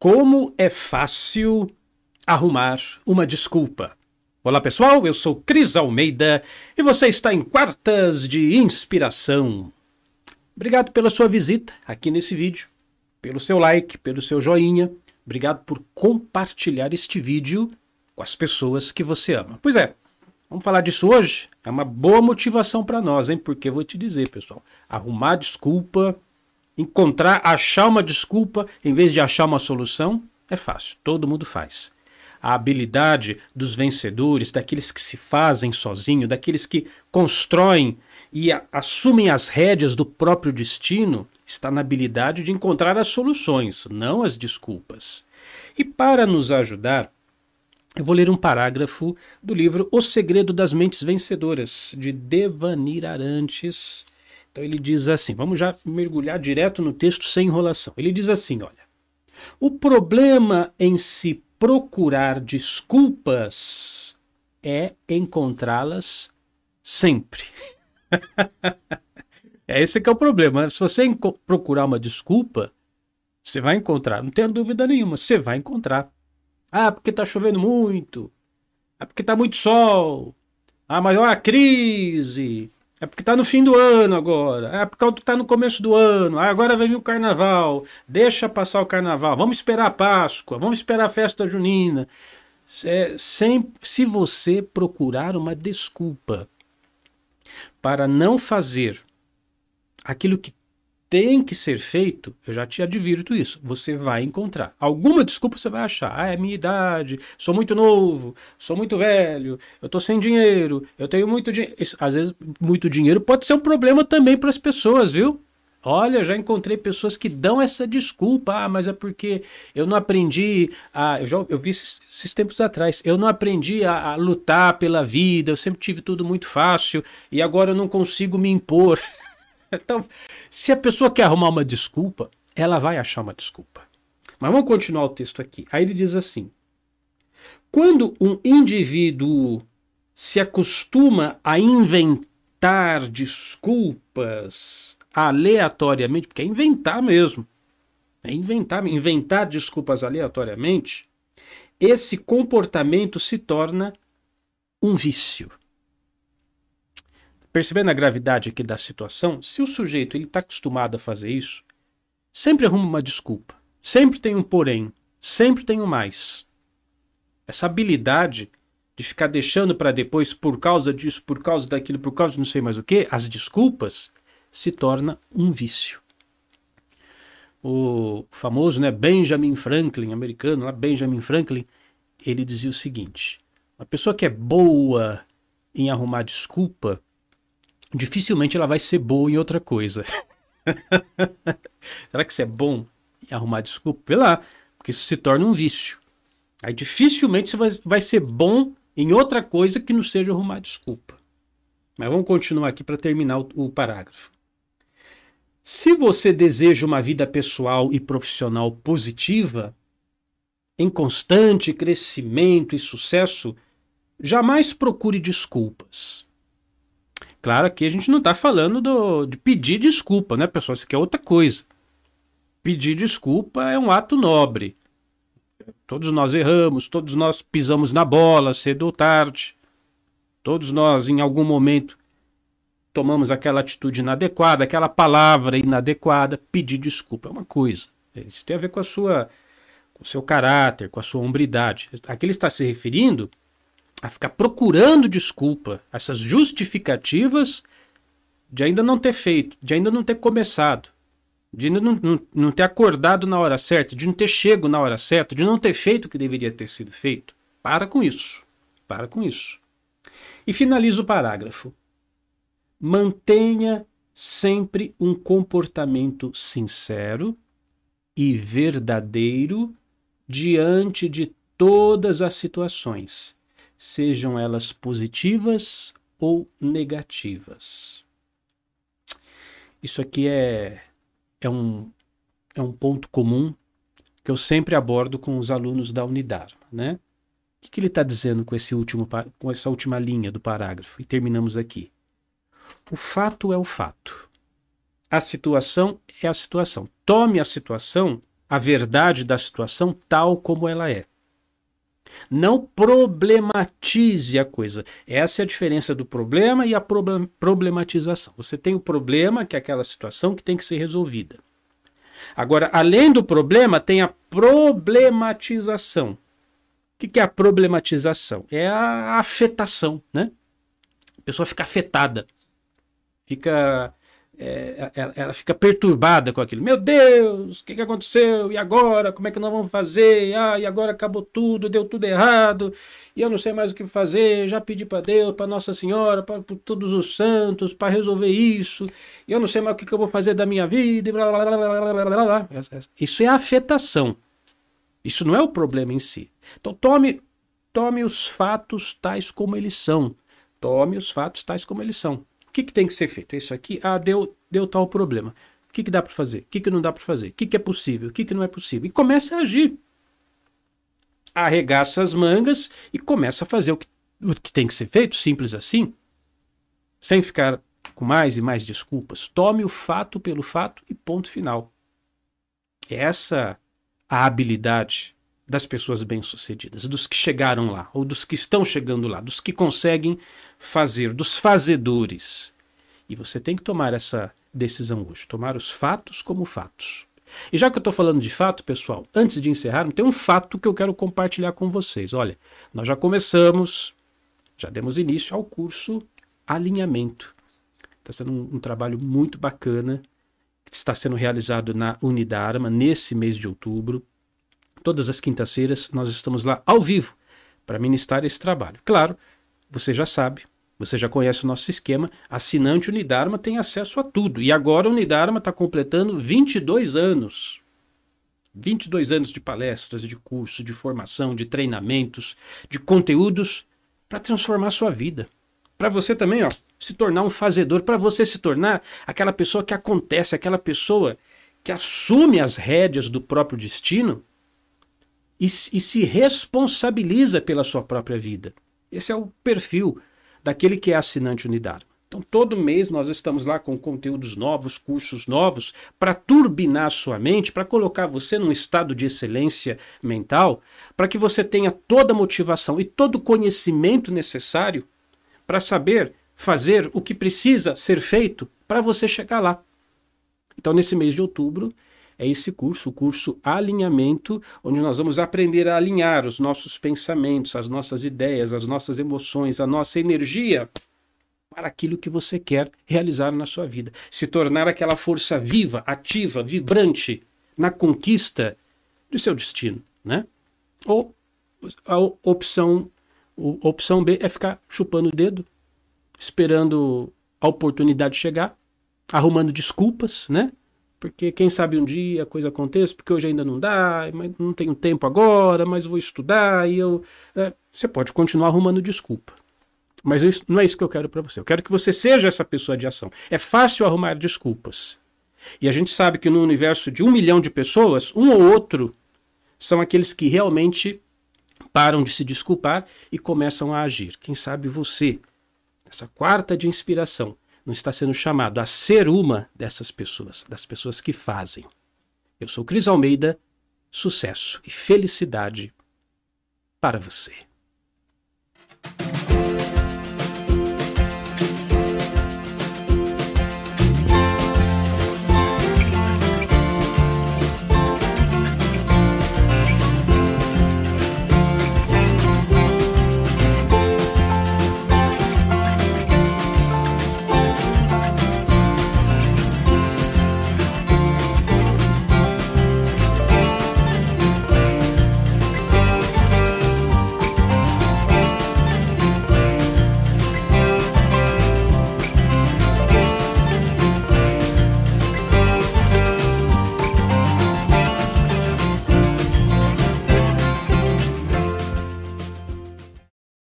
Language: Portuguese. Como é fácil arrumar uma desculpa. Olá pessoal, eu sou Cris Almeida e você está em Quartas de Inspiração. Obrigado pela sua visita aqui nesse vídeo, pelo seu like, pelo seu joinha. Obrigado por compartilhar este vídeo com as pessoas que você ama. Pois é, vamos falar disso hoje? É uma boa motivação para nós, hein? Porque eu vou te dizer, pessoal, arrumar desculpa, achar uma desculpa em vez de achar uma solução, é fácil, todo mundo faz. A habilidade dos vencedores, daqueles que se fazem sozinho, daqueles que constroem e assumem as rédeas do próprio destino, está na habilidade de encontrar as soluções, não as desculpas. E para nos ajudar, eu vou ler um parágrafo do livro O Segredo das Mentes Vencedoras, de Devanir Arantes. Então ele diz assim, vamos já mergulhar direto no texto sem enrolação. Ele diz assim, olha, o problema em se procurar desculpas é encontrá-las sempre. É esse que é o problema. Se você procurar uma desculpa, você vai encontrar, não tenho dúvida nenhuma, você vai encontrar. Ah, porque está chovendo muito. Ah, porque está muito sol. Ah, mas olha a crise. É porque está no fim do ano agora, é porque está no começo do ano, agora vai vir o carnaval, deixa passar o carnaval, vamos esperar a Páscoa, vamos esperar a festa junina. Se você procurar uma desculpa para não fazer aquilo que tem que ser feito, eu já te advirto isso, você vai encontrar. Alguma desculpa você vai achar. Ah, é minha idade, sou muito novo, sou muito velho, eu estou sem dinheiro, eu tenho muito dinheiro. Às vezes, muito dinheiro pode ser um problema também para as pessoas, viu? Olha, já encontrei pessoas que dão essa desculpa. Ah, mas é porque eu não aprendi a... Eu vi esses tempos atrás. Eu não aprendi a lutar pela vida, eu sempre tive tudo muito fácil e agora eu não consigo me impor. Então, se a pessoa quer arrumar uma desculpa, ela vai achar uma desculpa. Mas vamos continuar o texto aqui. Aí ele diz assim, quando um indivíduo se acostuma a inventar desculpas aleatoriamente, porque é inventar mesmo, inventar desculpas aleatoriamente, esse comportamento se torna um vício. Percebendo a gravidade aqui da situação, se o sujeito está acostumado a fazer isso, sempre arruma uma desculpa, sempre tem um porém, sempre tem um mais. Essa habilidade de ficar deixando para depois por causa disso, por causa daquilo, por causa de não sei mais o que, as desculpas, se torna um vício. O famoso Benjamin Franklin, americano, Benjamin Franklin, ele dizia o seguinte, uma pessoa que é boa em arrumar desculpa, dificilmente ela vai ser boa em outra coisa. Será que isso é bom em arrumar desculpa? Vê lá, porque isso se torna um vício. Aí dificilmente você vai ser bom em outra coisa que não seja arrumar desculpa. Mas vamos continuar aqui para terminar o parágrafo. Se você deseja uma vida pessoal e profissional positiva, em constante crescimento e sucesso, jamais procure desculpas. Claro, aqui a gente não está falando de pedir desculpa, né, pessoal? Isso aqui é outra coisa. Pedir desculpa é um ato nobre. Todos nós erramos, todos nós pisamos na bola cedo ou tarde. Todos nós, em algum momento, tomamos aquela atitude inadequada, aquela palavra inadequada. Pedir desculpa é uma coisa. Isso tem a ver com com o seu caráter, com a sua hombridade. Aqui ele está se referindo a ficar procurando desculpa, essas justificativas de ainda não ter feito, de ainda não ter começado, de ainda não ter acordado na hora certa, de não ter chego na hora certa, de não ter feito o que deveria ter sido feito. Para com isso, para com isso. E finaliza o parágrafo. Mantenha sempre um comportamento sincero e verdadeiro diante de todas as situações, sejam elas positivas ou negativas. Isso aqui é um ponto comum que eu sempre abordo com os alunos da UniDharma, né? O que ele está dizendo com essa última linha do parágrafo? E terminamos aqui. O fato é o fato. A situação é a situação. Tome a situação a verdade da situação tal como ela é. Não problematize a coisa. Essa é a diferença do problema e a problematização. Você tem o problema, que é aquela situação que tem que ser resolvida. Agora, além do problema, tem a problematização. O que é a problematização? É a afetação, né? A pessoa fica afetada, ela fica perturbada com aquilo. Meu Deus, o que aconteceu? E agora? Como é que nós vamos fazer? Ah, e agora acabou tudo, deu tudo errado, e eu não sei mais o que fazer, já pedi para Deus, para Nossa Senhora, para todos os santos, para resolver isso, e eu não sei mais o que eu vou fazer da minha vida, e blá, blá, blá, blá, blá, blá, blá. Isso é afetação. Isso não é o problema em si. Então tome os fatos tais como eles são. Tome os fatos tais como eles são. O que tem que ser feito? Isso aqui, deu tal problema. O que dá para fazer? O que não dá para fazer? O que é possível? O que não é possível? E começa a agir. Arregaça as mangas e começa a fazer o que tem que ser feito, simples assim. Sem ficar com mais e mais desculpas. Tome o fato pelo fato e ponto final. Essa a habilidade das pessoas bem-sucedidas, dos que chegaram lá, ou dos que estão chegando lá, dos que conseguem fazer, dos fazedores. E você tem que tomar essa decisão hoje, tomar os fatos como fatos. E já que eu estou falando de fato, pessoal, antes de encerrarmos, tem um fato que eu quero compartilhar com vocês. Olha, nós já começamos, já demos início ao curso Alinhamento. Está sendo um trabalho muito bacana, que está sendo realizado na UniDharma nesse mês de outubro. Todas as quintas-feiras nós estamos lá ao vivo para ministrar esse trabalho. Claro, você já sabe, você já conhece o nosso esquema. Assinante UniDharma tem acesso a tudo. E agora o UniDharma está completando 22 anos. 22 anos de palestras, de curso, de formação, de treinamentos, de conteúdos para transformar a sua vida. Para você também, ó, se tornar um fazedor, para você se tornar aquela pessoa que acontece, aquela pessoa que assume as rédeas do próprio destino e se responsabiliza pela sua própria vida. Esse é o perfil daquele que é assinante UniDharma. Então, todo mês nós estamos lá com conteúdos novos, cursos novos, para turbinar a sua mente, para colocar você num estado de excelência mental, para que você tenha toda a motivação e todo o conhecimento necessário para saber fazer o que precisa ser feito para você chegar lá. Então, nesse mês de outubro, é esse curso, o curso Alinhamento, onde nós vamos aprender a alinhar os nossos pensamentos, as nossas ideias, as nossas emoções, a nossa energia para aquilo que você quer realizar na sua vida. Se tornar aquela força viva, ativa, vibrante na conquista do seu destino, né? Ou a opção B é ficar chupando o dedo, esperando a oportunidade chegar, arrumando desculpas, né? Porque quem sabe um dia a coisa aconteça, porque hoje ainda não dá, mas não tenho tempo agora, mas vou estudar e eu... Você pode continuar arrumando desculpa. Mas isso, não é isso que eu quero para você. Eu quero que você seja essa pessoa de ação. É fácil arrumar desculpas. E a gente sabe que no universo de 1 milhão de pessoas, um ou outro são aqueles que realmente param de se desculpar e começam a agir. Quem sabe você, essa quarta de inspiração, não está sendo chamado a ser uma dessas pessoas, das pessoas que fazem. Eu sou Cris Almeida, sucesso e felicidade para você.